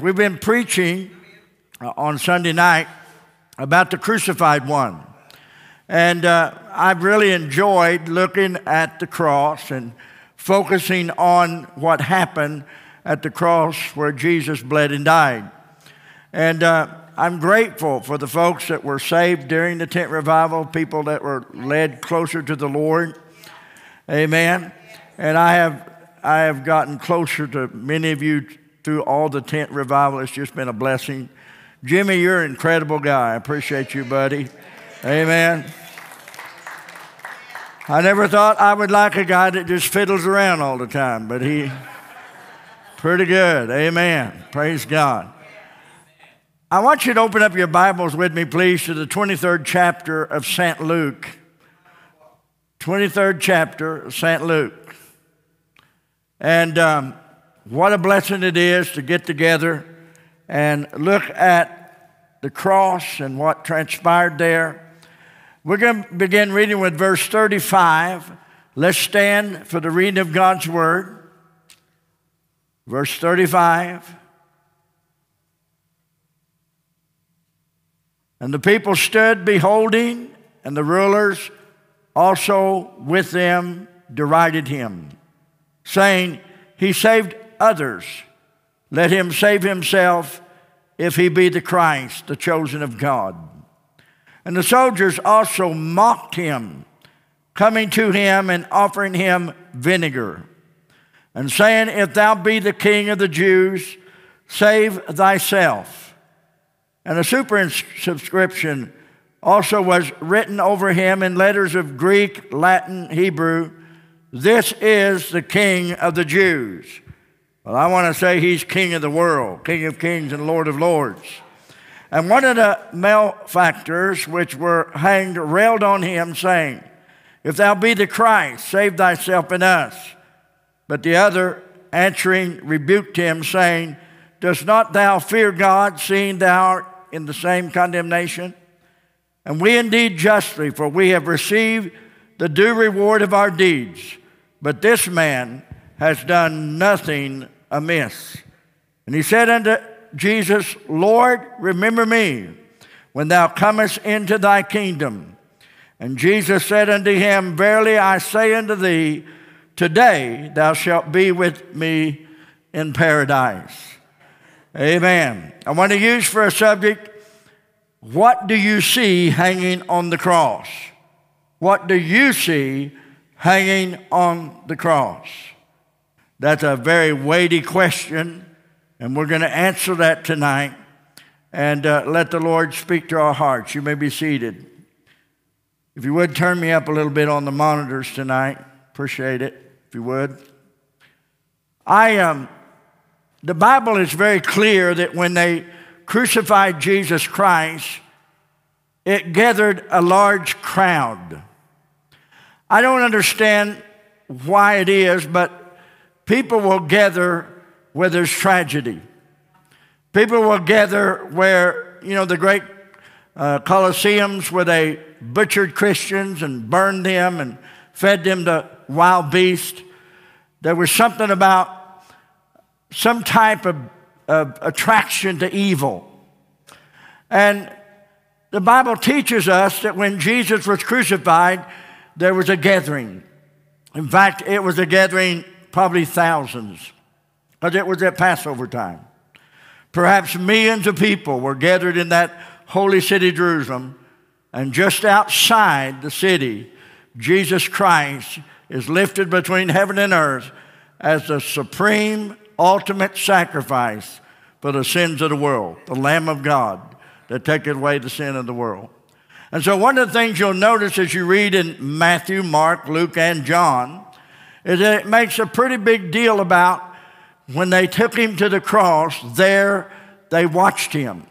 We've been preaching on Sunday night about the crucified one. And I've really enjoyed looking at the cross and focusing on what happened at the cross where Jesus bled and died. And I'm grateful for the folks that were saved during the tent revival, people that were led closer to the Lord. Amen. And I have gotten closer to many of you through all the tent revival. It's just been a blessing. Jimmy, you're an incredible guy. I appreciate you, buddy. Amen. I never thought I would like a guy that just fiddles around all the time, but he's pretty good. Amen. Praise God. I want you to open up your Bibles with me, please, to the 23rd chapter of St. Luke. 23rd chapter of St. Luke. And what a blessing it is to get together and look at the cross and what transpired there. We're going to begin reading with verse 35. Let's stand for the reading of God's Word. Verse 35. And the people stood beholding, and the rulers also with them derided him, saying, "He saved others. Let him save himself if he be the Christ, the chosen of God." And the soldiers also mocked him, coming to him and offering him vinegar, and saying, "If thou be the king of the Jews, save thyself." And a superscription also was written over him in letters of Greek, Latin, Hebrew, "This is the King of the Jews." Well, I want to say he's King of the world, King of kings and Lord of lords. And one of the malefactors which were hanged railed on him, saying, "If thou be the Christ, save thyself and us." But the other, answering, rebuked him, saying, "Dost not thou fear God, seeing thou art in the same condemnation? And we indeed justly, for we have received the due reward of our deeds. But this man has done nothing amiss." And he said unto Jesus, "Lord, remember me when thou comest into thy kingdom." And Jesus said unto him, "Verily I say unto thee, today thou shalt be with me in paradise." Amen. I want to use for a subject, what do you see hanging on the cross? What do you see hanging on the cross? That's a very weighty question, and we're going to answer that tonight and let the Lord speak to our hearts. You may be seated. If you would, turn me up a little bit on the monitors tonight. Appreciate it, if you would. The Bible is very clear that when they crucified Jesus Christ, it gathered a large crowd. I don't understand why it is, but people will gather where there's tragedy. People will gather where, you know, the great Colosseums where they butchered Christians and burned them and fed them to wild beasts. There was something about some type of attraction to evil. And the Bible teaches us that when Jesus was crucified, there was a gathering. In fact, it was a gathering probably thousands, because it was at Passover time. Perhaps millions of people were gathered in that holy city, Jerusalem, and just outside the city, Jesus Christ is lifted between heaven and earth as the supreme, ultimate sacrifice for the sins of the world, the Lamb of God that taketh away the sin of the world. And so one of the things you'll notice as you read in Matthew, Mark, Luke, and John is that it makes a pretty big deal about when they took him to the cross, there they watched him.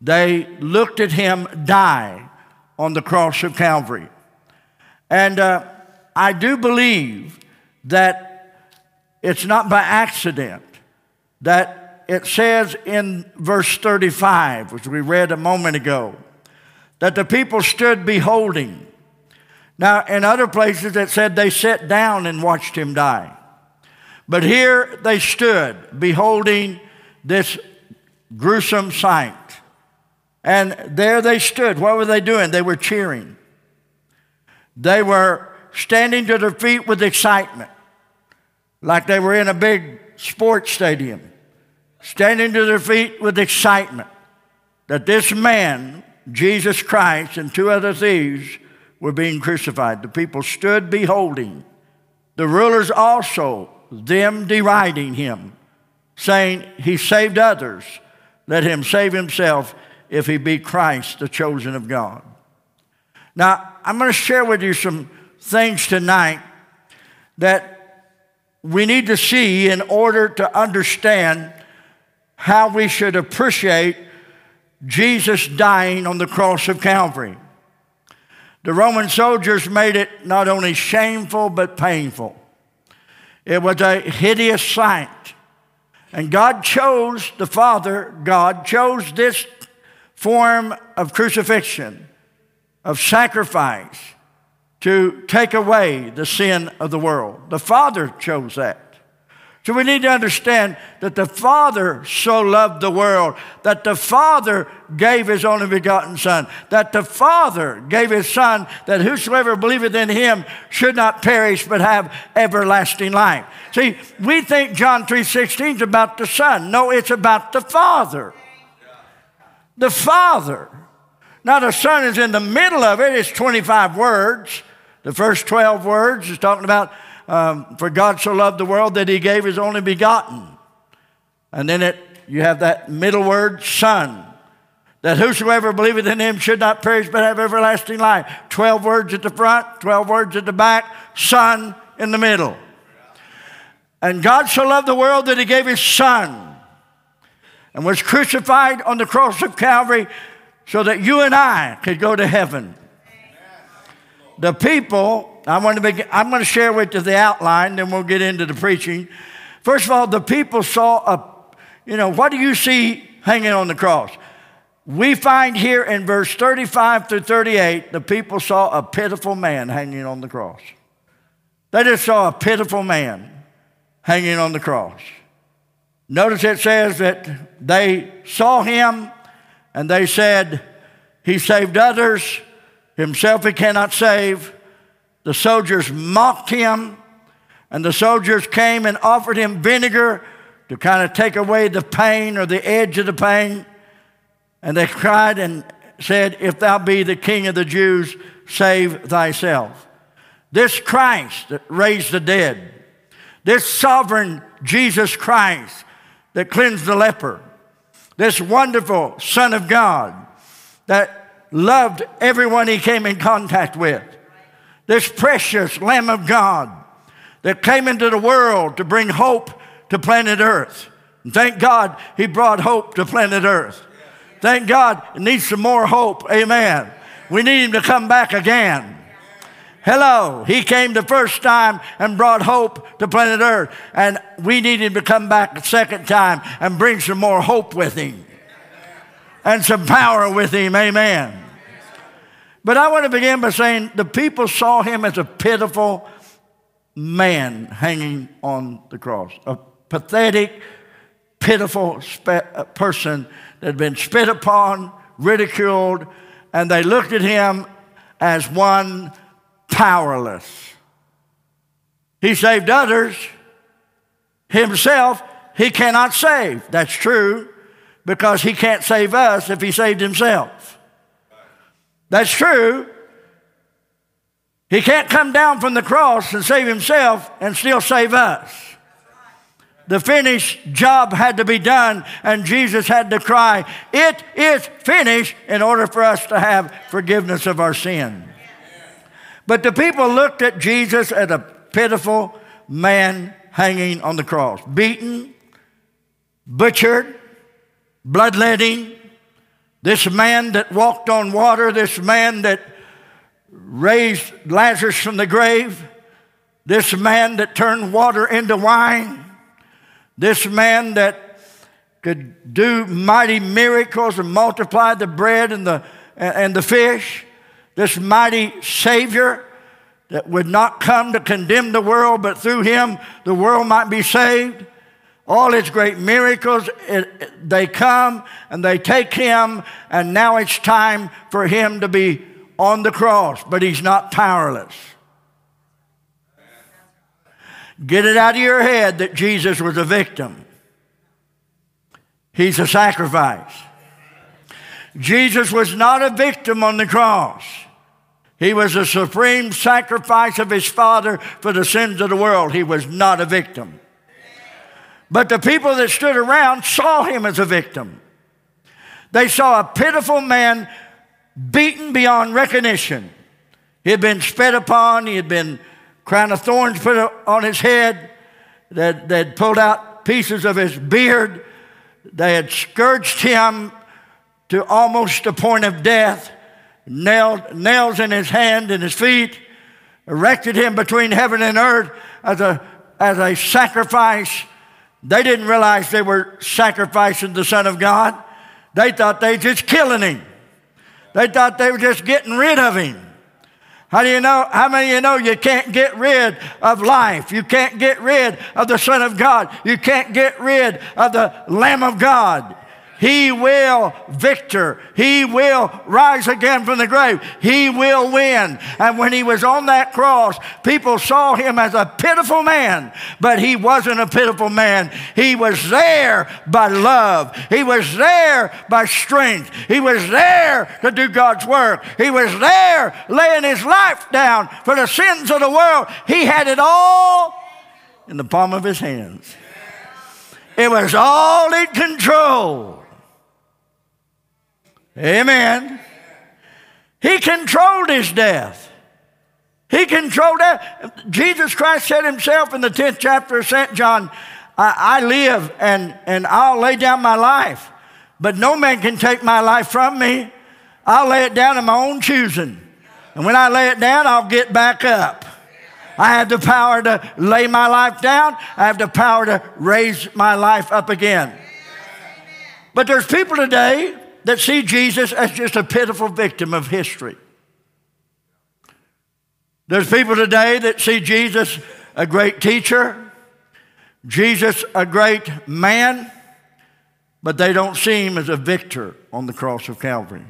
They looked at him die on the cross of Calvary. And I do believe that it's not by accident that it says in verse 35, which we read a moment ago, that the people stood beholding. Now, in other places it said they sat down and watched him die. But here they stood beholding this gruesome sight. And there they stood. What were they doing? They were cheering. They were standing to their feet with excitement, like they were in a big sports stadium, standing to their feet with excitement that this man, Jesus Christ, and two other thieves were being crucified. The people stood beholding. The rulers also, them deriding him, saying, "He saved others. Let him save himself if he be Christ, the chosen of God." Now, I'm going to share with you some things tonight that we need to see in order to understand how we should appreciate Jesus dying on the cross of Calvary. The Roman soldiers made it not only shameful but painful. It was a hideous sight. And God chose, the Father, God chose this form of crucifixion, of sacrifice, to take away the sin of the world. The Father chose that. So we need to understand that the Father so loved the world, that the Father gave his only begotten Son, that the Father gave his Son, that whosoever believeth in him should not perish but have everlasting life. See, we think John 3:16 is about the Son. No, it's about the Father. The Father. Now, the Son is in the middle of it. It's 25 words. The first 12 words is talking about, for God so loved the world that he gave his only begotten. And then you have that middle word, Son, that whosoever believeth in him should not perish but have everlasting life. 12 words at the front, 12 words at the back, Son in the middle. And God so loved the world that he gave his Son and was crucified on the cross of Calvary so that you and I could go to heaven. The people, I'm going to share with you the outline, then we'll get into the preaching. First of all, the people saw what do you see hanging on the cross? We find here in verse 35 through 38, the people saw a pitiful man hanging on the cross. They just saw a pitiful man hanging on the cross. Notice it says that they saw him, and they said, "He saved others, himself he cannot save." The soldiers mocked him, and the soldiers came and offered him vinegar to kind of take away the pain or the edge of the pain. And they cried and said, "If thou be the King of the Jews, save thyself." This Christ that raised the dead, this sovereign Jesus Christ that cleansed the leper, this wonderful Son of God that loved everyone he came in contact with, this precious Lamb of God that came into the world to bring hope to planet Earth. And thank God he brought hope to planet Earth. Thank God it needs some more hope. Amen. We need him to come back again. Hello, he came the first time and brought hope to planet Earth, and we need him to come back the second time and bring some more hope with him and some power with him, amen. But I want to begin by saying the people saw him as a pitiful man hanging on the cross, a pathetic, pitiful person that had been spit upon, ridiculed, and they looked at him as one powerless. He saved others. Himself, he cannot save. That's true, because he can't save us if he saved himself. That's true. He can't come down from the cross and save himself and still save us. The finished job had to be done, and Jesus had to cry, "It is finished," in order for us to have forgiveness of our sins. But the people looked at Jesus as a pitiful man hanging on the cross, beaten, butchered, bloodletting, this man that walked on water, this man that raised Lazarus from the grave, this man that turned water into wine, this man that could do mighty miracles and multiply the bread and the fish, this mighty Savior that would not come to condemn the world, but through him the world might be saved. all his great miracles, they come and they take him, and now it's time for him to be on the cross, but he's not powerless. Get it out of your head that Jesus was a victim. He's a sacrifice. Jesus was not a victim on the cross. He was a supreme sacrifice of his Father for the sins of the world. He was not a victim. But the people that stood around saw him as a victim. They saw a pitiful man beaten beyond recognition. He had been spit upon. He had been crown of thorns put on his head. They'd pulled out pieces of his beard. They had scourged him to almost the point of death, nails in his hand and his feet, erected him between heaven and earth as a sacrifice. They didn't realize they were sacrificing the Son of God. They thought they were just killing him. They thought they were just getting rid of him. How many of you know you can't get rid of life? You can't get rid of the Son of God. You can't get rid of the Lamb of God. He will victor. He will rise again from the grave. He will win. And when he was on that cross, people saw him as a pitiful man, but he wasn't a pitiful man. He was there by love. He was there by strength. He was there to do God's work. He was there laying his life down for the sins of the world. He had it all in the palm of his hands. It was all in control. Amen. He controlled his death. He controlled that. Jesus Christ said himself in the 10th chapter of St. John, I live and I'll lay down my life, but no man can take my life from me. I'll lay it down of my own choosing. And when I lay it down, I'll get back up. I have the power to lay my life down. I have the power to raise my life up again. But there's people today that see Jesus as just a pitiful victim of history. There's people today that see Jesus a great teacher, Jesus a great man, but they don't see him as a victor on the cross of Calvary.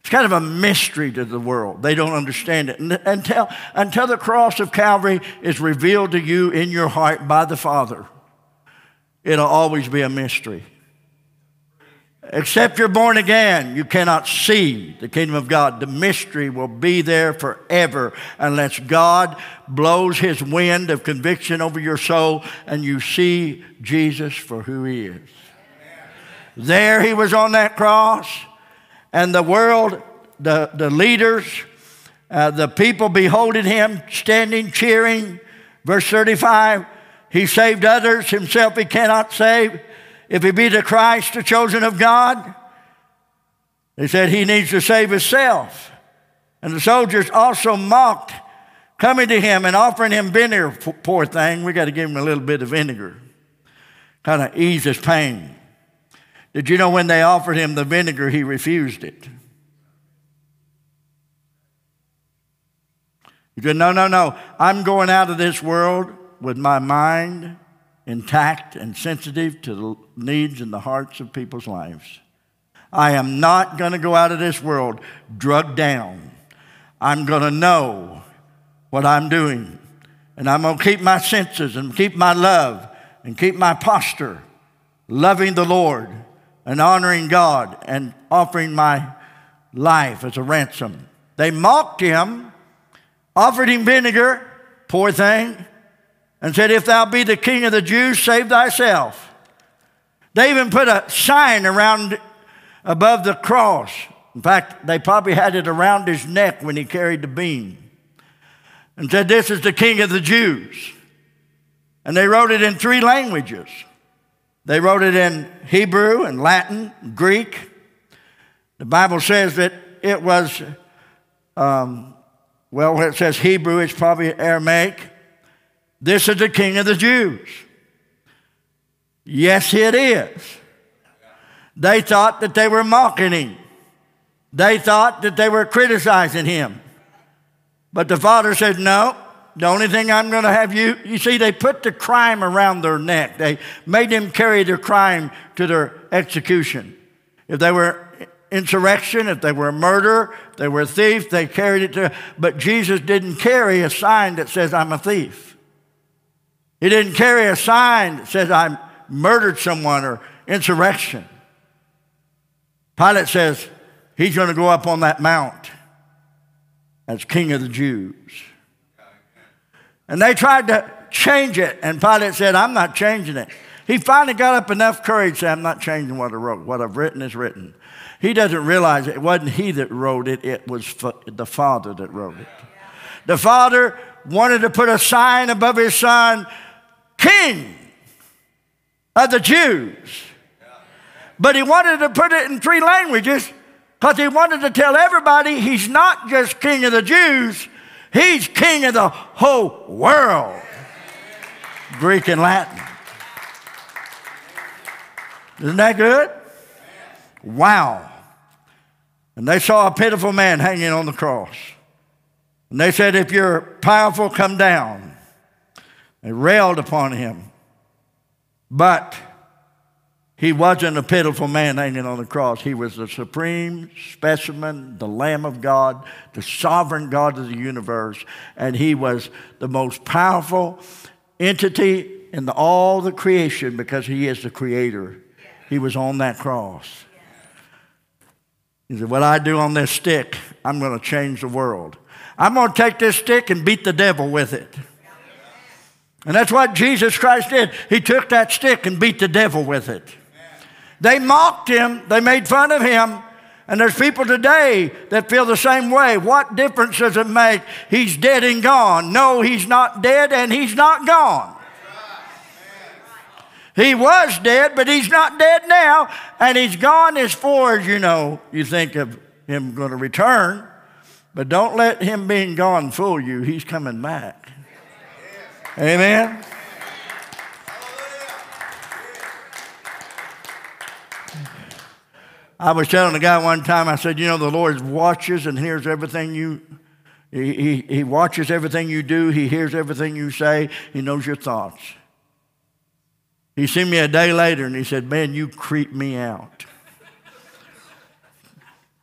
It's kind of a mystery to the world. They don't understand it. Until the cross of Calvary is revealed to you in your heart by the Father, it'll always be a mystery. Except you're born again, you cannot see the kingdom of God. The mystery will be there forever unless God blows his wind of conviction over your soul and you see Jesus for who he is. There he was on that cross. And the world, the leaders, the people beholded him, standing, cheering. Verse 35, he saved others, himself he cannot save. If he be the Christ, the chosen of God, they said he needs to save himself. And the soldiers also mocked, coming to him and offering him vinegar. Poor thing, we got to give him a little bit of vinegar. Kind of ease his pain. Did you know when they offered him the vinegar, he refused it? He said, no. I'm going out of this world with my mind intact and sensitive to the needs and the hearts of people's lives. I am not going to go out of this world drugged down. I'm going to know what I'm doing. And I'm going to keep my senses and keep my love and keep my posture, loving the Lord and honoring God and offering my life as a ransom. They mocked him, offered him vinegar, poor thing, and said, if thou be the king of the Jews, save thyself. They even put a sign around above the cross. In fact, they probably had it around his neck when he carried the beam and said, this is the King of the Jews. And they wrote it in three languages. They wrote it in Hebrew and Latin, Greek. The Bible says that it was, when it says Hebrew, it's probably Aramaic. This is the King of the Jews. Yes, it is. They thought that they were mocking him. They thought that they were criticizing him. But the Father said, no, The only thing I'm going to have you see, they put the crime around their neck. They made them carry their crime to their execution. If they were insurrection, if they were a murderer, if they were a thief, they carried it to, but Jesus didn't carry a sign that says, I'm a thief. He didn't carry a sign that says, I murdered someone or insurrection. Pilate says, he's going to go up on that mount as king of the Jews. And they tried to change it, and Pilate said, I'm not changing it. He finally got up enough courage to say, I'm not changing what I wrote. What I've written is written. He doesn't realize it wasn't he that wrote it. It was the Father that wrote it. The Father wanted to put a sign above his Son, King of the Jews. But he wanted to put it in three languages because he wanted to tell everybody he's not just King of the Jews, he's King of the whole world. Greek and Latin. Isn't that good? Wow. And they saw a pitiful man hanging on the cross. And they said, if you're powerful, come down. They railed upon him. But he wasn't a pitiful man hanging on the cross. He was the supreme specimen, the Lamb of God, the sovereign God of the universe. And he was the most powerful entity in all the creation because he is the creator. He was on that cross. He said, what I do on this stick, I'm going to change the world. I'm going to take this stick and beat the devil with it. And that's what Jesus Christ did. He took that stick and beat the devil with it. They mocked him. They made fun of him. And there's people today that feel the same way. What difference does it make? He's dead and gone. No, he's not dead and he's not gone. He was dead, but he's not dead now. And he's gone as far as, you know, you think of him going to return. But don't let him being gone fool you. He's coming back. Amen? I was telling a guy one time, I said, you know, the Lord watches and hears everything you, he watches everything you do. He hears everything you say. He knows your thoughts. He seen me a day later, and he said, man, you creep me out.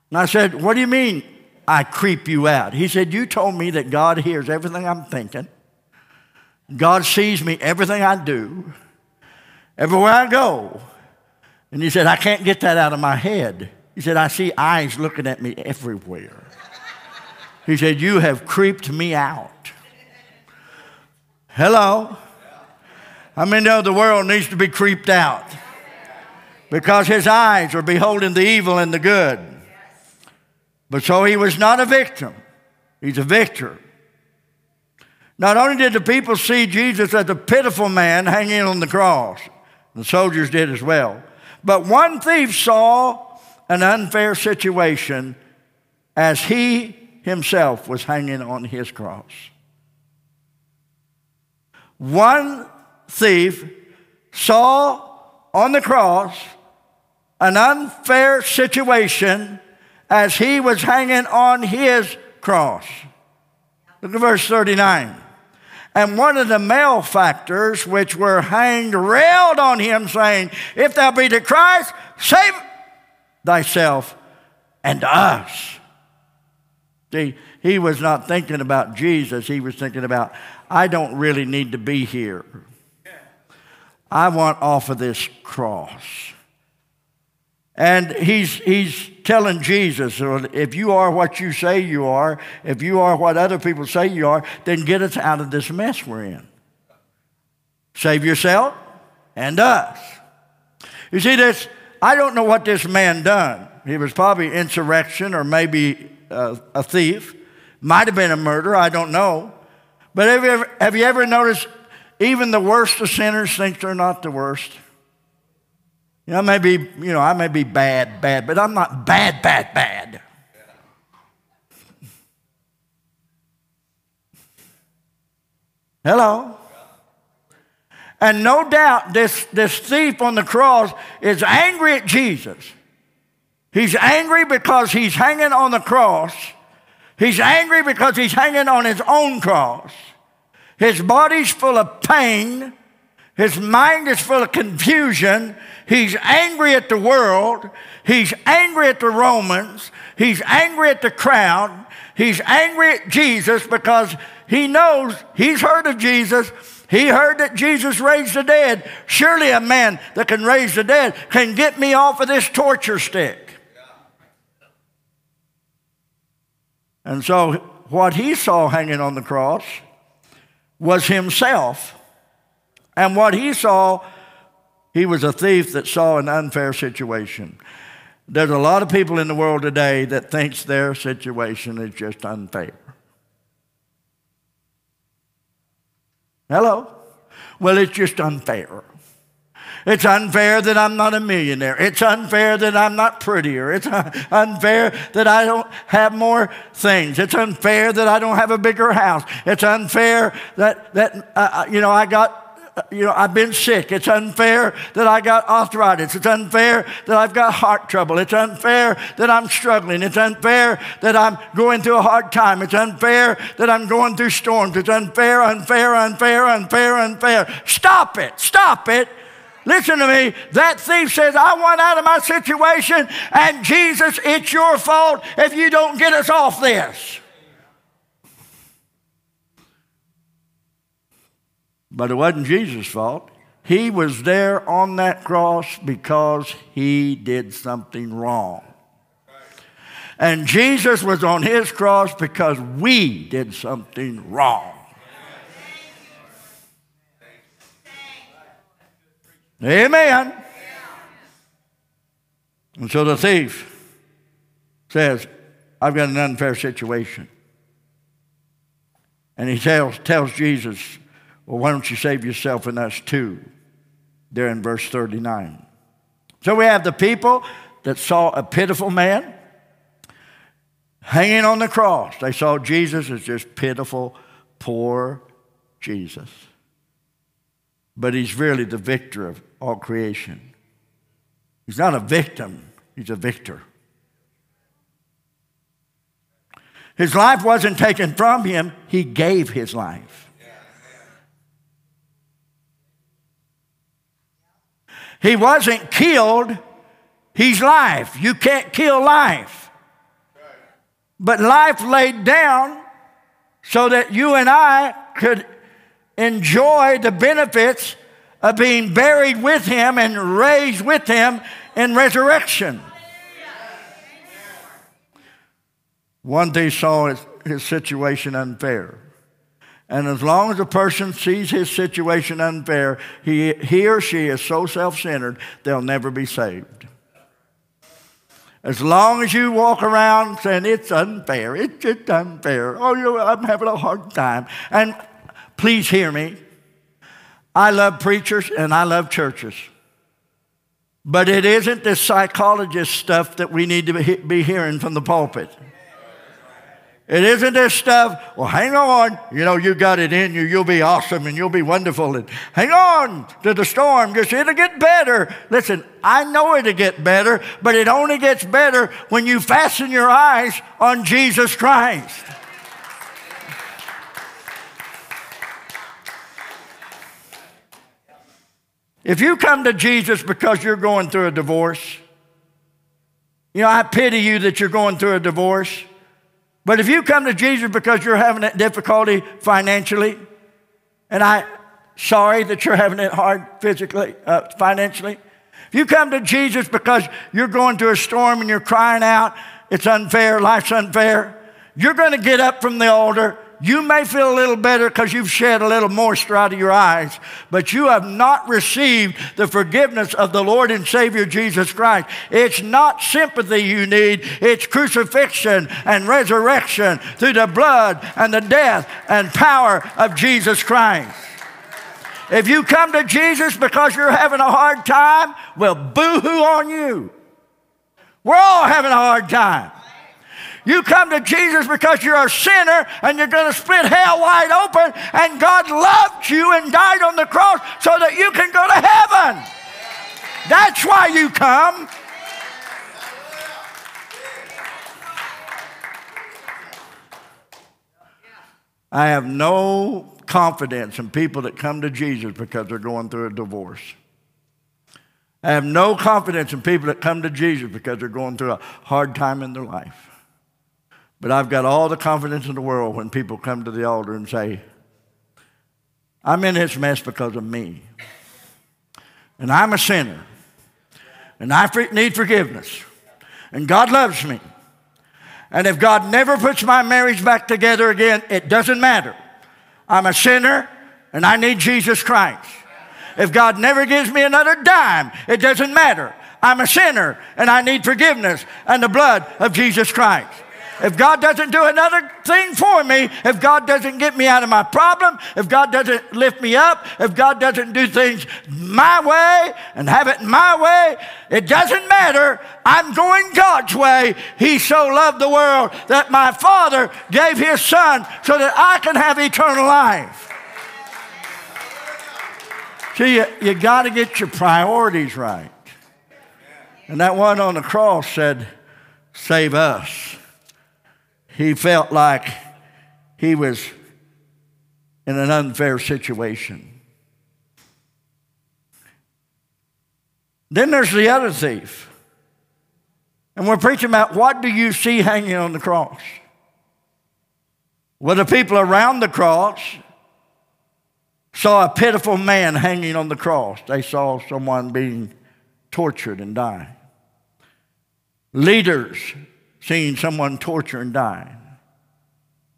And I said, what do you mean I creep you out? He said, you told me that God hears everything I'm thinking. God sees me, everything I do, everywhere I go. And he said, I can't get that out of my head. He said, I see eyes looking at me everywhere. He said, you have creeped me out. Hello? I mean, no, the world needs to be creeped out because his eyes are beholding the evil and the good. But so he was not a victim. He's a victor. Not only did the people see Jesus as a pitiful man hanging on the cross, the soldiers did as well, but one thief saw an unfair situation as he himself was hanging on his cross. One thief saw on the cross an unfair situation as he was hanging on his cross. Look at verse 39. And one of the malefactors which were hanged railed on him, saying, if thou be the Christ, save thyself and us. See, he was not thinking about Jesus. He was thinking about, I don't really need to be here. I want off of this cross. And he's telling Jesus, if you are what you say you are, if you are what other people say you are, then get us out of this mess we're in. Save yourself and us. You see this, I don't know what this man done. He was probably insurrection or maybe a thief. Might have been a murderer, I don't know. But have you ever noticed even the worst of sinners think they're not the worst? You know, I may be bad, but I'm not bad. Yeah. Hello? Yeah. And no doubt this thief on the cross is angry at Jesus. He's angry because he's hanging on the cross. He's angry because he's hanging on his own cross. His body's full of pain. His mind is full of confusion. He's angry at the world. He's angry at the Romans. He's angry at the crowd. He's angry at Jesus because he knows, he's heard of Jesus. He heard that Jesus raised the dead. Surely a man that can raise the dead can get me off of this torture stick. And so what he saw hanging on the cross was himself. And what he saw, he was a thief that saw an unfair situation. There's a lot of people in the world today that thinks their situation is just unfair. Hello? Well, it's just unfair. It's unfair that I'm not a millionaire. It's unfair that I'm not prettier. It's unfair that I don't have more things. It's unfair that I don't have a bigger house. It's unfair that, I've been sick. It's unfair that I got arthritis. It's unfair that I've got heart trouble. It's unfair that I'm struggling. It's unfair that I'm going through a hard time. It's unfair that I'm going through storms. It's unfair, unfair, unfair, unfair, unfair. Stop it. Stop it. Listen to me. That thief says, I want out of my situation, and Jesus, it's your fault if you don't get us off this. But it wasn't Jesus' fault. He was there on that cross because he did something wrong. And Jesus was on his cross because we did something wrong. Amen. And so the thief says, I've got an unfair situation. And he tells Jesus, well, why don't you save yourself and us too? There in verse 39. So we have the people that saw a pitiful man hanging on the cross. They saw Jesus as just pitiful, poor Jesus. But he's really the victor of all creation. He's not a victim. He's a victor. His life wasn't taken from him. He gave his life. He wasn't killed, he's life. You can't kill life. But life laid down so that you and I could enjoy the benefits of being buried with him and raised with him in resurrection. One thief saw his situation unfair. And as long as a person sees his situation unfair, he or she is so self-centered, they'll never be saved. As long as you walk around saying, it's unfair, it's just unfair. Oh, I'm having a hard time. And please hear me. I love preachers and I love churches. But it isn't this psychologist stuff that we need to be hearing from the pulpit. It isn't this stuff, well, hang on, you got it in you, you'll be awesome and you'll be wonderful. And hang on to the storm, just it'll get better. Listen, I know it'll get better, but it only gets better when you fasten your eyes on Jesus Christ. If you come to Jesus because you're going through a divorce, I pity you that you're going through a divorce. But if you come to Jesus because you're having that difficulty financially, and I'm sorry that you're having it hard physically, financially. If you come to Jesus because you're going through a storm and you're crying out, it's unfair, life's unfair, you're going to get up from the altar. You may feel a little better because you've shed a little moisture out of your eyes, but you have not received the forgiveness of the Lord and Savior Jesus Christ. It's not sympathy you need. It's crucifixion and resurrection through the blood and the death and power of Jesus Christ. If you come to Jesus because you're having a hard time, well, boo-hoo on you. We're all having a hard time. You come to Jesus because you're a sinner and you're going to split hell wide open, and God loved you and died on the cross so that you can go to heaven. That's why you come. I have no confidence in people that come to Jesus because they're going through a divorce. I have no confidence in people that come to Jesus because they're going through a hard time in their life. But I've got all the confidence in the world when people come to the altar and say, I'm in this mess because of me. And I'm a sinner. And I need forgiveness. And God loves me. And if God never puts my marriage back together again, it doesn't matter. I'm a sinner, and I need Jesus Christ. If God never gives me another dime, it doesn't matter. I'm a sinner, and I need forgiveness and the blood of Jesus Christ. If God doesn't do another thing for me, if God doesn't get me out of my problem, if God doesn't lift me up, if God doesn't do things my way and have it my way, it doesn't matter. I'm going God's way. He so loved the world that my Father gave His Son so that I can have eternal life. See, you got to get your priorities right. And that one on the cross said, save us. He felt like he was in an unfair situation. Then there's the other thief. And we're preaching about what do you see hanging on the cross? Well, the people around the cross saw a pitiful man hanging on the cross. They saw someone being tortured and die. Leaders seeing someone tortured and die.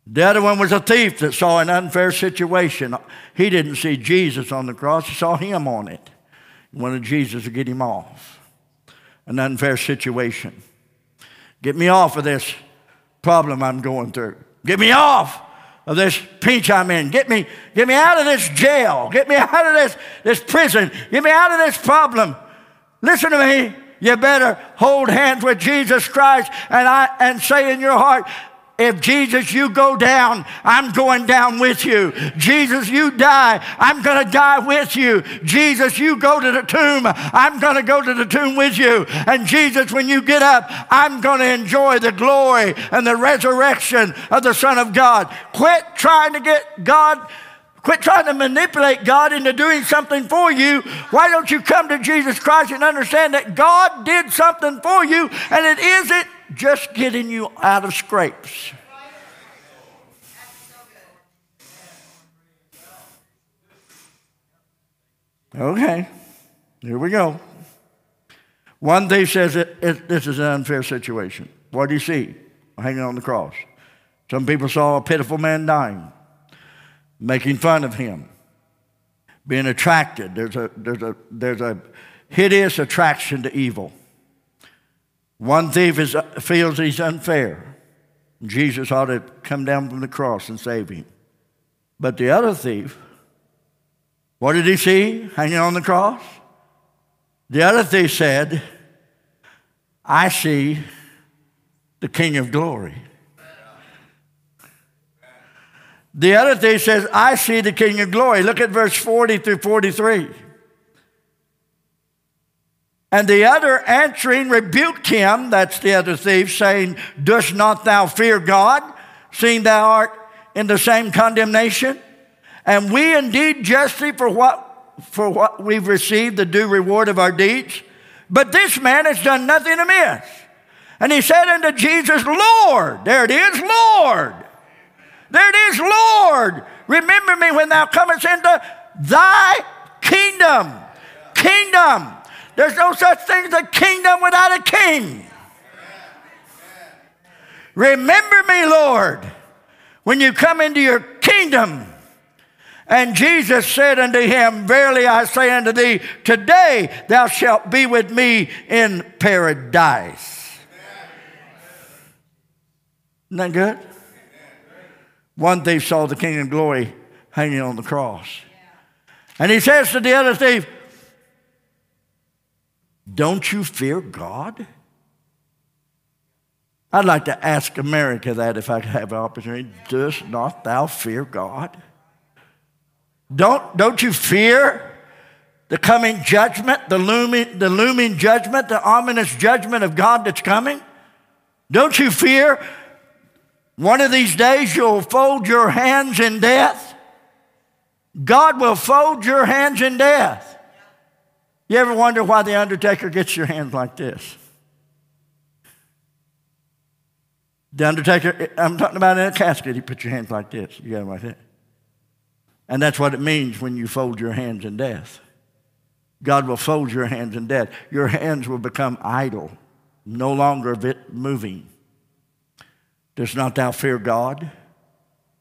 The other one was a thief that saw an unfair situation. He didn't see Jesus on the cross. He saw him on it. He wanted Jesus to get him off. An unfair situation. Get me off of this problem I'm going through. Get me off of this pinch I'm in. Get me out of this jail. Get me out of this prison. Get me out of this problem. Listen to me. You better hold hands with Jesus Christ and say in your heart, if Jesus, you go down, I'm going down with you. Jesus, you die, I'm going to die with you. Jesus, you go to the tomb, I'm going to go to the tomb with you. And Jesus, when you get up, I'm going to enjoy the glory and the resurrection of the Son of God. Quit trying to manipulate God into doing something for you. Why don't you come to Jesus Christ and understand that God did something for you, and it isn't just getting you out of scrapes. Okay, here we go. One thief says this is an unfair situation. What do you see hanging on the cross? Some people saw a pitiful man dying, making fun of him, being attracted. There's a hideous attraction to evil. One thief feels he's unfair. Jesus ought to come down from the cross and save him. But the other thief, what did he see hanging on the cross? The other thief said, I see the King of Glory. The other thing says, I see the King of Glory. Look at verse 40 through 43. And the other answering rebuked him, that's the other thief, saying, dost not thou fear God, seeing thou art in the same condemnation? And we indeed justly for what we've received, the due reward of our deeds. But this man has done nothing amiss. And he said unto Jesus, Lord, there it is, Lord. There it is, Lord. Remember me when thou comest into thy kingdom. Kingdom. There's no such thing as a kingdom without a king. Remember me, Lord, when you come into your kingdom. And Jesus said unto him, verily I say unto thee, today thou shalt be with me in paradise. Isn't that good? One thief saw the King of Glory hanging on the cross. Yeah. And he says to the other thief, don't you fear God? I'd like to ask America that if I could have an opportunity. Dost not thou fear God? Don't you fear the coming judgment, the looming judgment, the ominous judgment of God that's coming? Don't you fear one of these days you'll fold your hands in death? God will fold your hands in death. You ever wonder why the undertaker gets your hands like this? The undertaker, I'm talking about in a casket, he put your hands like this. You got them like that. And that's what it means when you fold your hands in death. God will fold your hands in death. Your hands will become idle, no longer moving. Dost not thou fear God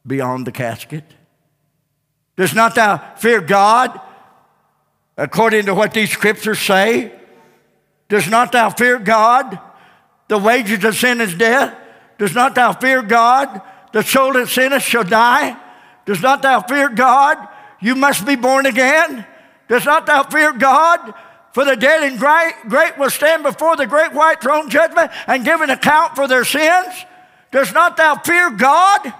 beyond the casket? Dost not thou fear God according to what these scriptures say? Dost not thou fear God? The wages of sin is death. Dost not thou fear God? The soul that sinneth shall die. Dost not thou fear God? You must be born again. Dost not thou fear God? For the dead and great will stand before the great white throne judgment and give an account for their sins. Dost not thou fear God?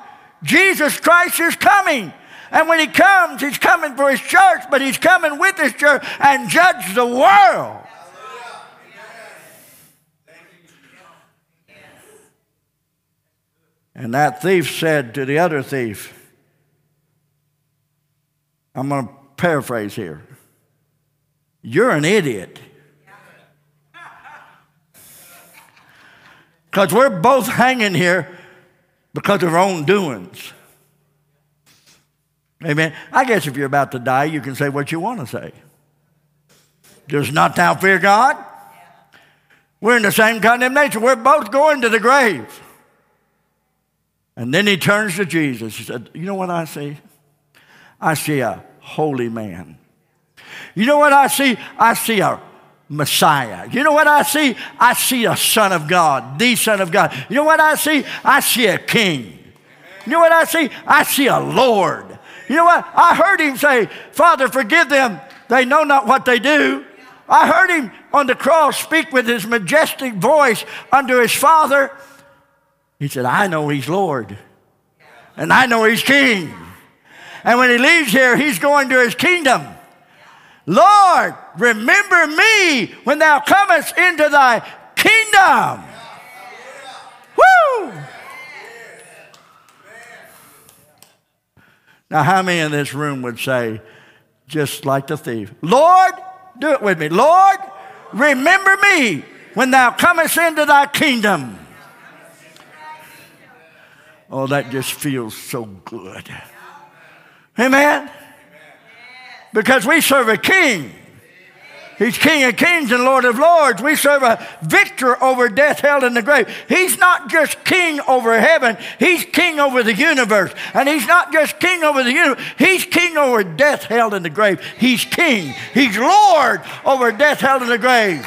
Jesus Christ is coming. And when he comes, he's coming for his church, but he's coming with his church and judge the world. And that thief said to the other thief, I'm going to paraphrase here, you're an idiot. Because we're both hanging here because of our own doings. Amen. I guess if you're about to die, you can say what you want to say. Dost not thou fear God? We're in the same condemnation. We're both going to the grave. And then he turns to Jesus. He said, you know what I see? I see a holy man. You know what I see? I see a Messiah. You know what I see? I see a Son of God, the Son of God. You know what I see? I see a King. You know what I see? I see a Lord. You know what? I heard him say, Father, forgive them. They know not what they do. I heard him on the cross speak with his majestic voice unto his Father. He said, I know he's Lord, and I know he's King. And when he leaves here, he's going to his kingdom. Lord, remember me when thou comest into thy kingdom. Woo! Now, how many in this room would say, just like the thief, Lord, do it with me. Lord, remember me when thou comest into thy kingdom. Oh, that just feels so good. Amen? Because we serve a King. He's King of kings and Lord of lords. We serve a victor over death, hell, and the grave. He's not just King over heaven. He's King over the universe. And he's not just King over the universe. He's King over death, hell, and the grave. He's King. He's Lord over death, hell, and the grave.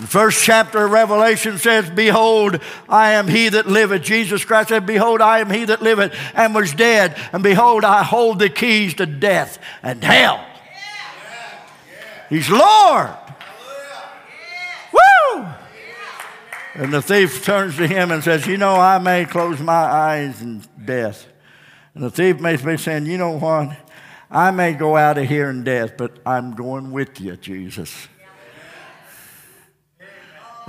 The first chapter of Revelation says, behold, I am he that liveth. Jesus Christ said, behold, I am he that liveth and was dead. And behold, I hold the keys to death and hell. Yeah. He's Lord. Yeah. Woo! Yeah. And the thief turns to him and says, you know, I may close my eyes in death. And the thief may be saying, you know what? I may go out of here in death, but I'm going with you, Jesus.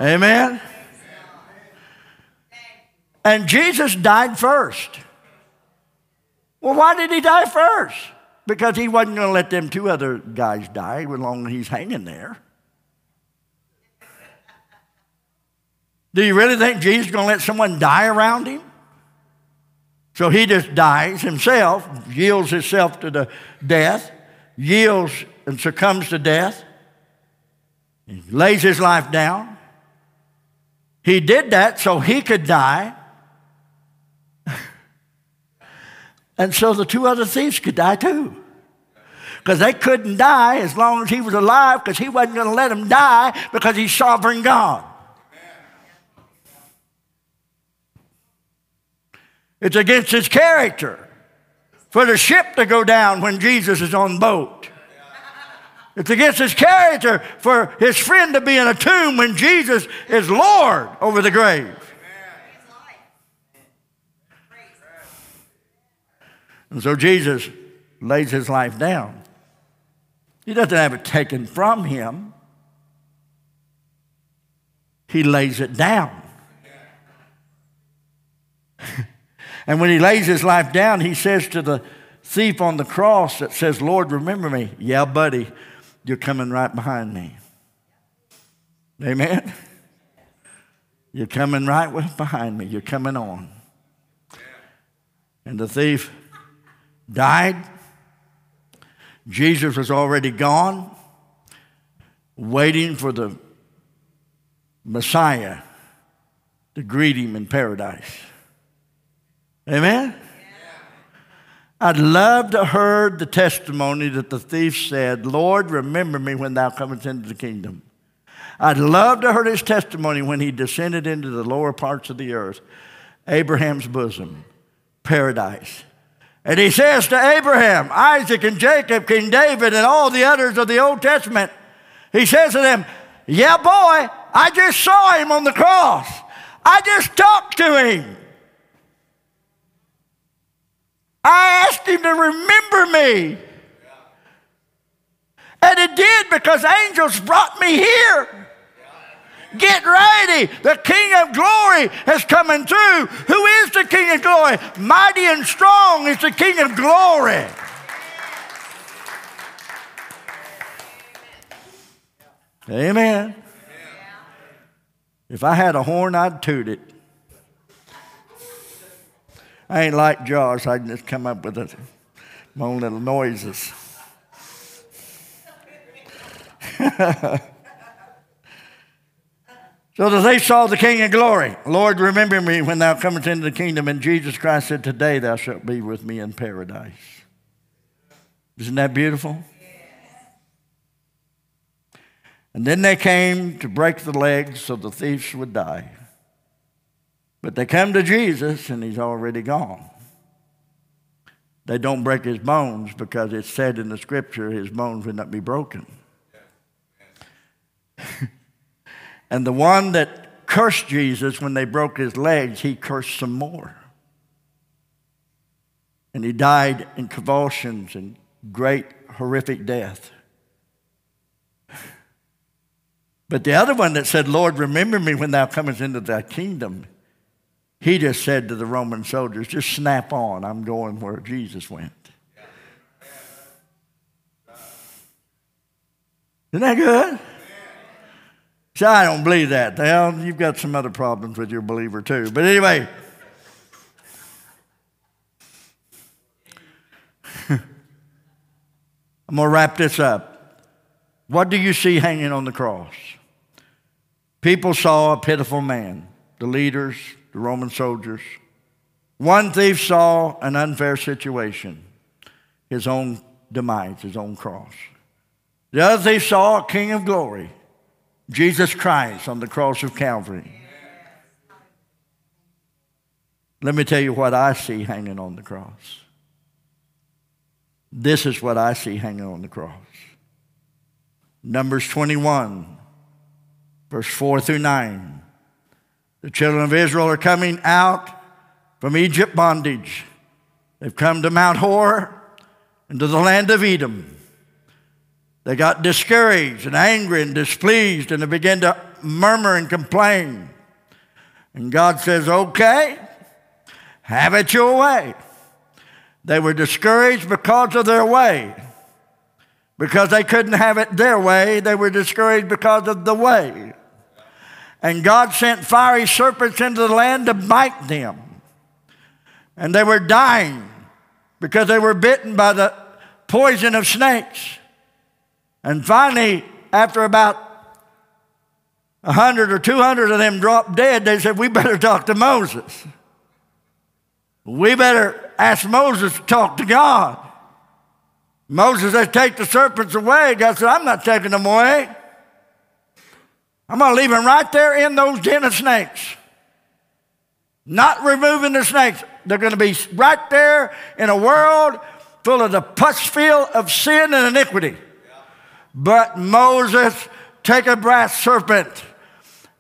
Amen? And Jesus died first. Well, why did he die first? Because he wasn't going to let them two other guys die as long as he's hanging there. Do you really think Jesus is going to let someone die around him? So he just dies himself, yields himself to the death, yields and succumbs to death. He lays his life down. He did that so he could die. And so the two other thieves could die too. Because they couldn't die as long as he was alive, because he wasn't going to let them die because he's sovereign God. It's against his character for the ship to go down when Jesus is on the boat. It's against his character for his friend to be in a tomb when Jesus is Lord over the grave. And so Jesus lays his life down. He doesn't have it taken from him. He lays it down. And when he lays his life down, he says to the thief on the cross that says, Lord, remember me. Yeah, buddy, you're coming right behind me. Amen? You're coming right behind me. You're coming on. And the thief died. Jesus was already gone, waiting for the Messiah to greet him in paradise. Amen? I'd love to heard the testimony that the thief said, Lord, remember me when thou comest into the kingdom. I'd love to heard his testimony when he descended into the lower parts of the earth, Abraham's bosom, paradise. And he says to Abraham, Isaac, and Jacob, King David, and all the others of the Old Testament, he says to them, yeah, boy, I just saw him on the cross. I just talked to him. I asked him to remember me. And it did, because angels brought me here. Get ready. The King of Glory has come in through. Who is the King of Glory? Mighty and strong is the King of Glory. Amen. If I had a horn, I'd toot it. I ain't like Josh. I can just come up with my own little noises. So that they saw the King of Glory. Lord, remember me when thou comest into the kingdom. And Jesus Christ said, today thou shalt be with me in paradise. Isn't that beautiful? Yes. And then they came to break the legs so the thieves would die. But they come to Jesus, and he's already gone. They don't break his bones, because it's said in the Scripture, his bones would not be broken. And the one that cursed Jesus when they broke his legs, he cursed some more. And he died in convulsions and great, horrific death. But the other one that said, Lord, remember me when thou comest into thy kingdom, he just said to the Roman soldiers, just snap on, I'm going where Jesus went. Isn't that good? See, I don't believe that. Well, you've got some other problems with your believer too. But anyway. I'm going to wrap this up. What do you see hanging on the cross? People saw a pitiful man, the leaders, the Roman soldiers. One thief saw an unfair situation, his own demise, his own cross. The other thief saw a King of Glory, Jesus Christ on the cross of Calvary. Let me tell you what I see hanging on the cross. This is what I see hanging on the cross. Numbers 21, verse 4 through 9. The children of Israel are coming out from Egypt bondage. They've come to Mount Hor and to the land of Edom. They got discouraged and angry and displeased, and they began to murmur and complain. And God says, okay, have it your way. They were discouraged because of their way. Because they couldn't have it their way, they were discouraged because of the way. And God sent fiery serpents into the land to bite them. And they were dying because they were bitten by the poison of snakes. And finally, after about 100 or 200 of them dropped dead, they said, we better talk to Moses. We better ask Moses to talk to God. Moses said, take the serpents away. God said, I'm not taking them away. I'm going to leave him right there in those den of snakes. Not removing the snakes. They're going to be right there in a world full of the pus field of sin and iniquity. But Moses, take a brass serpent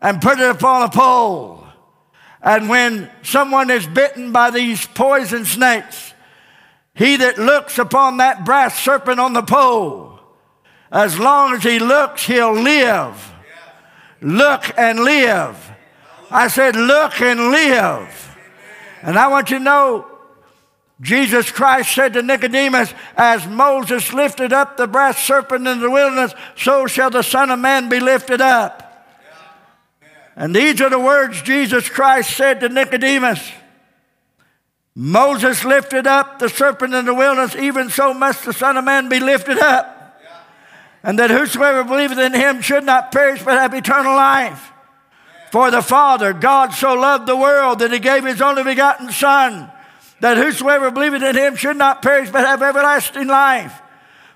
and put it upon a pole. And when someone is bitten by these poison snakes, he that looks upon that brass serpent on the pole, as long as he looks, he'll live. Look and live. I said, look and live. And I want you to know, Jesus Christ said to Nicodemus, as Moses lifted up the brass serpent in the wilderness, so shall the Son of Man be lifted up. And these are the words Jesus Christ said to Nicodemus. Moses lifted up the serpent in the wilderness, even so must the Son of Man be lifted up. And that whosoever believeth in him should not perish but have eternal life. For the Father, God so loved the world that he gave his only begotten Son, that whosoever believeth in him should not perish but have everlasting life.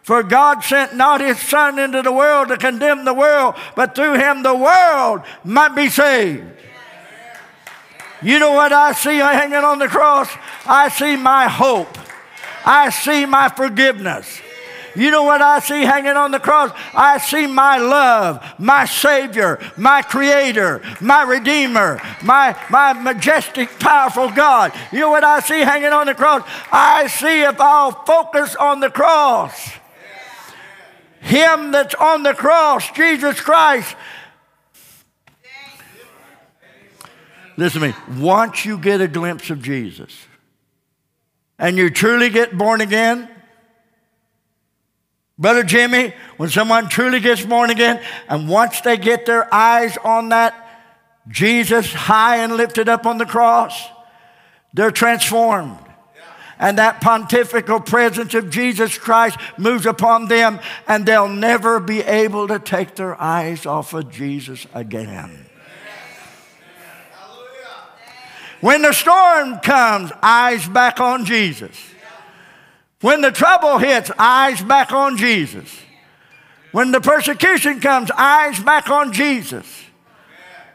For God sent not his Son into the world to condemn the world, but through him the world might be saved. You know what I see hanging on the cross? I see my hope. I see my forgiveness. You know what I see hanging on the cross? I see my love, my Savior, my Creator, my Redeemer, my majestic, powerful God. You know what I see hanging on the cross? I see, if I'll focus on the cross, him that's on the cross, Jesus Christ. Listen to me. Once you get a glimpse of Jesus and you truly get born again, Brother Jimmy, when someone truly gets born again, and once they get their eyes on that Jesus high and lifted up on the cross, they're transformed. And that pontifical presence of Jesus Christ moves upon them, and they'll never be able to take their eyes off of Jesus again. When the storm comes, eyes back on Jesus. When the trouble hits, eyes back on Jesus. When the persecution comes, eyes back on Jesus.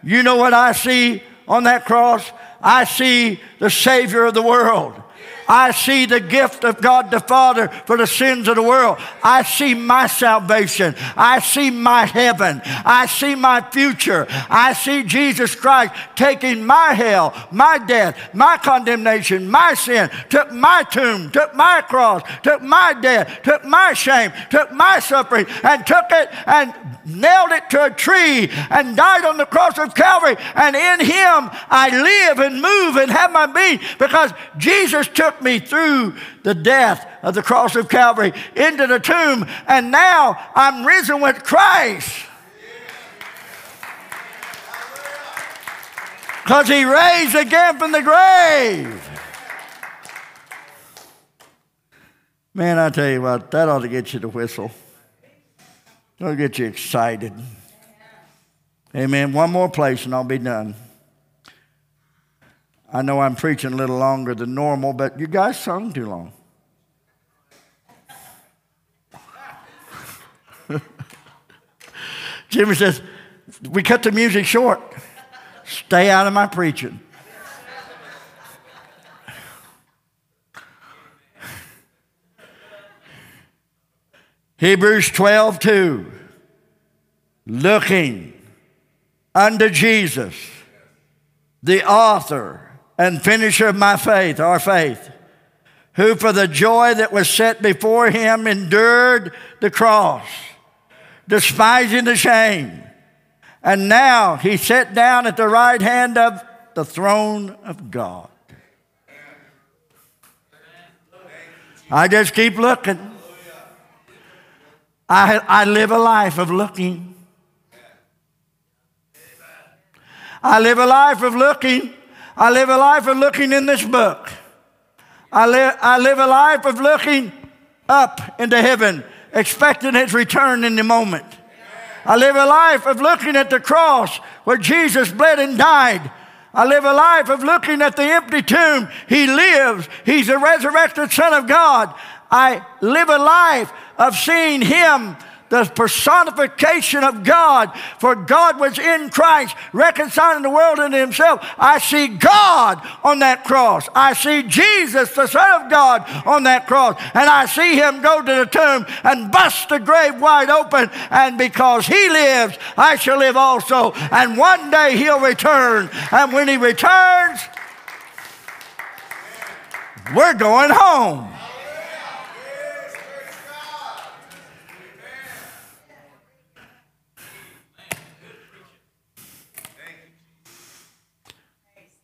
You know what I see on that cross? I see the Savior of the world. I see the gift of God the Father for the sins of the world. I see my salvation. I see my heaven. I see my future. I see Jesus Christ taking my hell, my death, my condemnation, my sin, took my tomb, took my cross, took my death, took my shame, took my suffering, and took it and nailed it to a tree and died on the cross of Calvary. And in him I live and move and have my being, because Jesus took me through the death of the cross of Calvary into the tomb, and now I'm risen with Christ. Because he raised again from the grave. Man, I tell you what, that ought to get you to whistle. That'll get you excited. Amen. One more place and I'll be done. I know I'm preaching a little longer than normal, but you guys sung too long. Jimmy says, we cut the music short. Stay out of my preaching. Hebrews 12:2. Looking unto Jesus, the author and finisher of my faith, our faith, who for the joy that was set before him endured the cross, despising the shame. And now he sat down at the right hand of the throne of God. I just keep looking. I live a life of looking. I live a life of looking. I live a life of looking in this book. I live a life of looking up into heaven, expecting his return in the moment. I live a life of looking at the cross where Jesus bled and died. I live a life of looking at the empty tomb. He lives. He's the resurrected Son of God. I live a life of seeing him, the personification of God, for God was in Christ, reconciling the world unto himself. I see God on that cross. I see Jesus, the Son of God, on that cross. And I see him go to the tomb and bust the grave wide open. And because he lives, I shall live also. And one day he'll return. And when he returns, we're going home.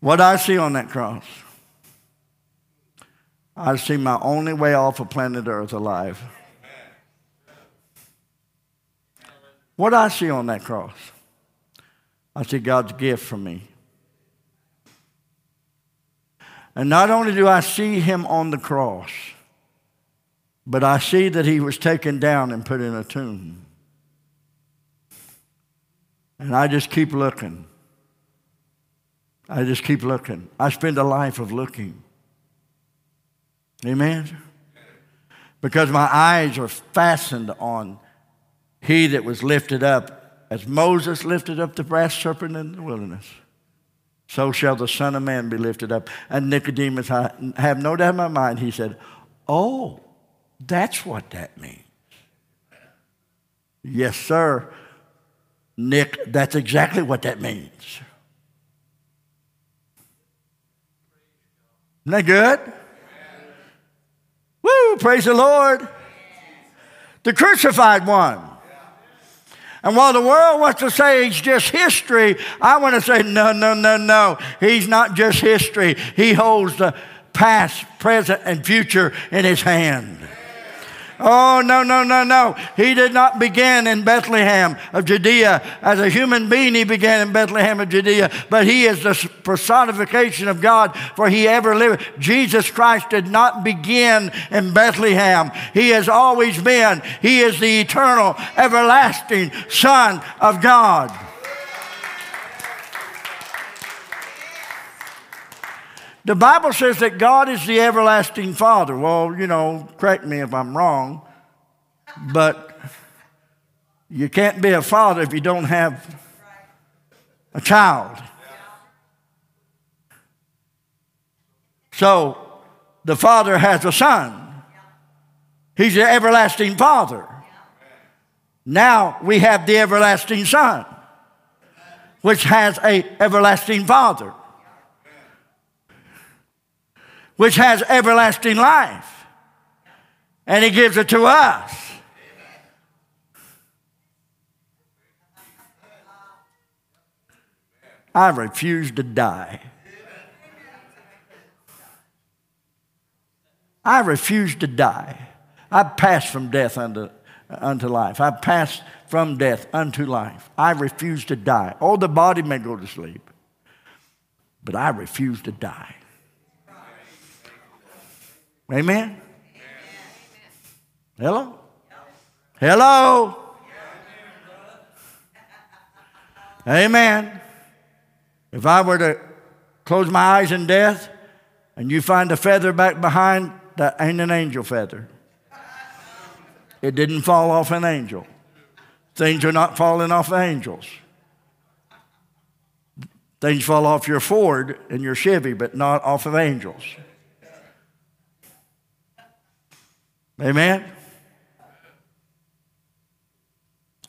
What I see on that cross, I see my only way off of planet Earth alive. What I see on that cross, I see God's gift for me. And not only do I see him on the cross, but I see that he was taken down and put in a tomb. And I just keep looking. I just keep looking. I spend a life of looking. Amen? Because my eyes are fastened on he that was lifted up, as Moses lifted up the brass serpent in the wilderness. So shall the Son of Man be lifted up. And Nicodemus, I have no doubt in my mind, he said, oh, that's what that means. Yes, sir, Nick, that's exactly what that means. Isn't that good? Amen. Woo, praise the Lord. Amen. The crucified one. Yeah. And while the world wants to say he's just history, I want to say no, no, no, no. He's not just history. He holds the past, present, and future in his hand. Oh, no, no, no, no. He did not begin in Bethlehem of Judea. As a human being, he began in Bethlehem of Judea. But he is the personification of God, for he ever lived. Jesus Christ did not begin in Bethlehem. He has always been. He is the eternal, everlasting Son of God. The Bible says that God is the everlasting Father. Well, you know, correct me if I'm wrong, but you can't be a father if you don't have a child. So the Father has a Son. He's the everlasting Father. Now we have the everlasting Son, which has an everlasting Father, which has everlasting life, and he gives it to us. I refuse to die. I refuse to die. I pass from death unto life. I pass from death unto life. I refuse to die. Oh, the body may go to sleep, but I refuse to die. Amen? Amen? Hello? Hello? Amen. If I were to close my eyes in death and you find a feather back behind, that ain't an angel feather. It didn't fall off an angel. Things are not falling off angels. Things fall off your Ford and your Chevy, but not off of angels. Amen?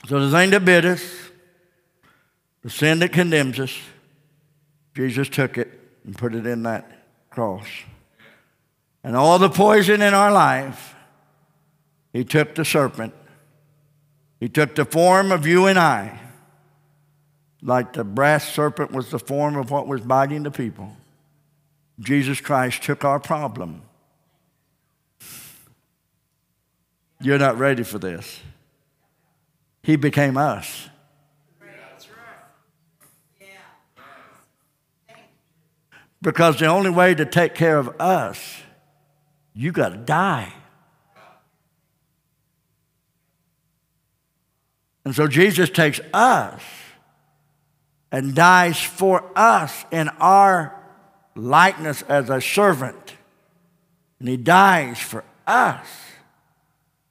So the thing that bit us, the sin that condemns us, Jesus took it and put it in that cross. And all the poison in our life, he took the serpent. He took the form of you and I, like the brass serpent was the form of what was biting the people. Jesus Christ took our problem. You're not ready for this. He became us. That's right. Yeah. Because the only way to take care of us, you got to die. And so Jesus takes us and dies for us in our likeness as a servant. And he dies for us,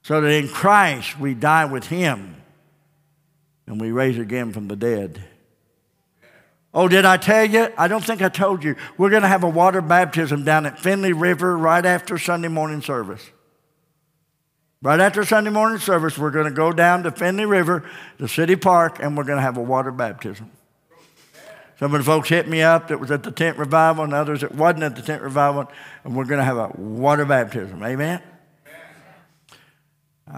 so that in Christ we die with him and we raise again from the dead. Oh, did I tell you? I don't think I told you. We're going to have a water baptism down at Finley River right after Sunday morning service. Right after Sunday morning service, we're going to go down to Finley River, the city park, and we're going to have a water baptism. Some of the folks hit me up that was at the tent revival and others that wasn't at the tent revival, and we're going to have a water baptism. Amen?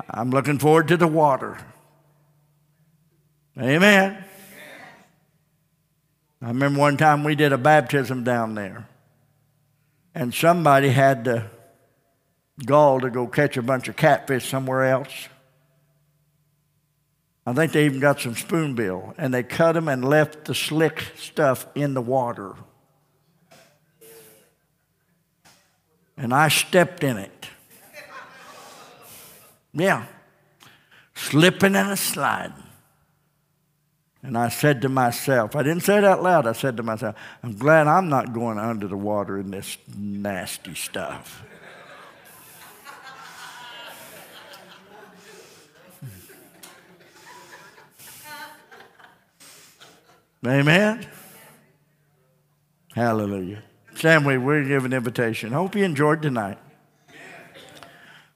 I'm looking forward to the water. Amen. I remember one time we did a baptism down there, and somebody had the gall to go catch a bunch of catfish somewhere else. I think they even got some spoonbill, and they cut them and left the slick stuff in the water. And I stepped in it. Yeah. Slipping and a sliding. And I said to myself, I didn't say it out loud, I said to myself, I'm glad I'm not going under the water in this nasty stuff. Amen? Hallelujah. Family, we're giving an invitation. I hope you enjoyed tonight.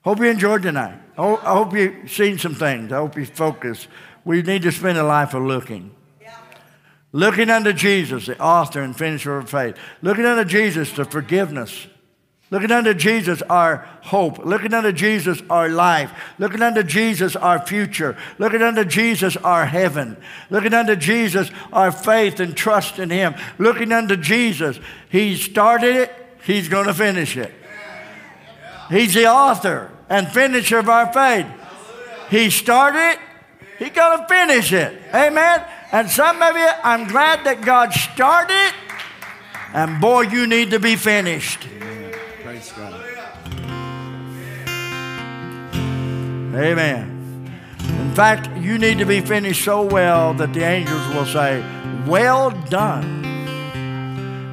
Hope you enjoyed tonight. I hope you've seen some things. I hope you focused. We need to spend a life of looking. Yeah. Looking unto Jesus, the author and finisher of faith. Looking unto Jesus, the forgiveness. Looking unto Jesus, our hope. Looking unto Jesus, our life. Looking unto Jesus, our future. Looking unto Jesus, our heaven. Looking unto Jesus, our faith and trust in Him. Looking unto Jesus. He started it. He's going to finish it. He's the author and finisher of our faith. He started it. He's going to finish it. Amen. And some of you, I'm glad that God started it. And boy, you need to be finished. Amen. In fact, you need to be finished so well that the angels will say, well done.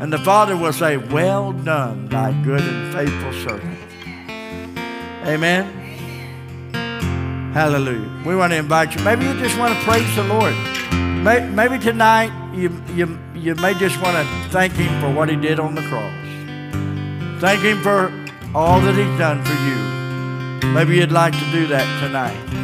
And the Father will say, well done, thy good and faithful servant. Amen. Hallelujah. We want to invite you. Maybe you just want to praise the Lord. Maybe tonight you may just want to thank Him for what He did on the cross. Thank Him for all that He's done for you. Maybe you'd like to do that tonight.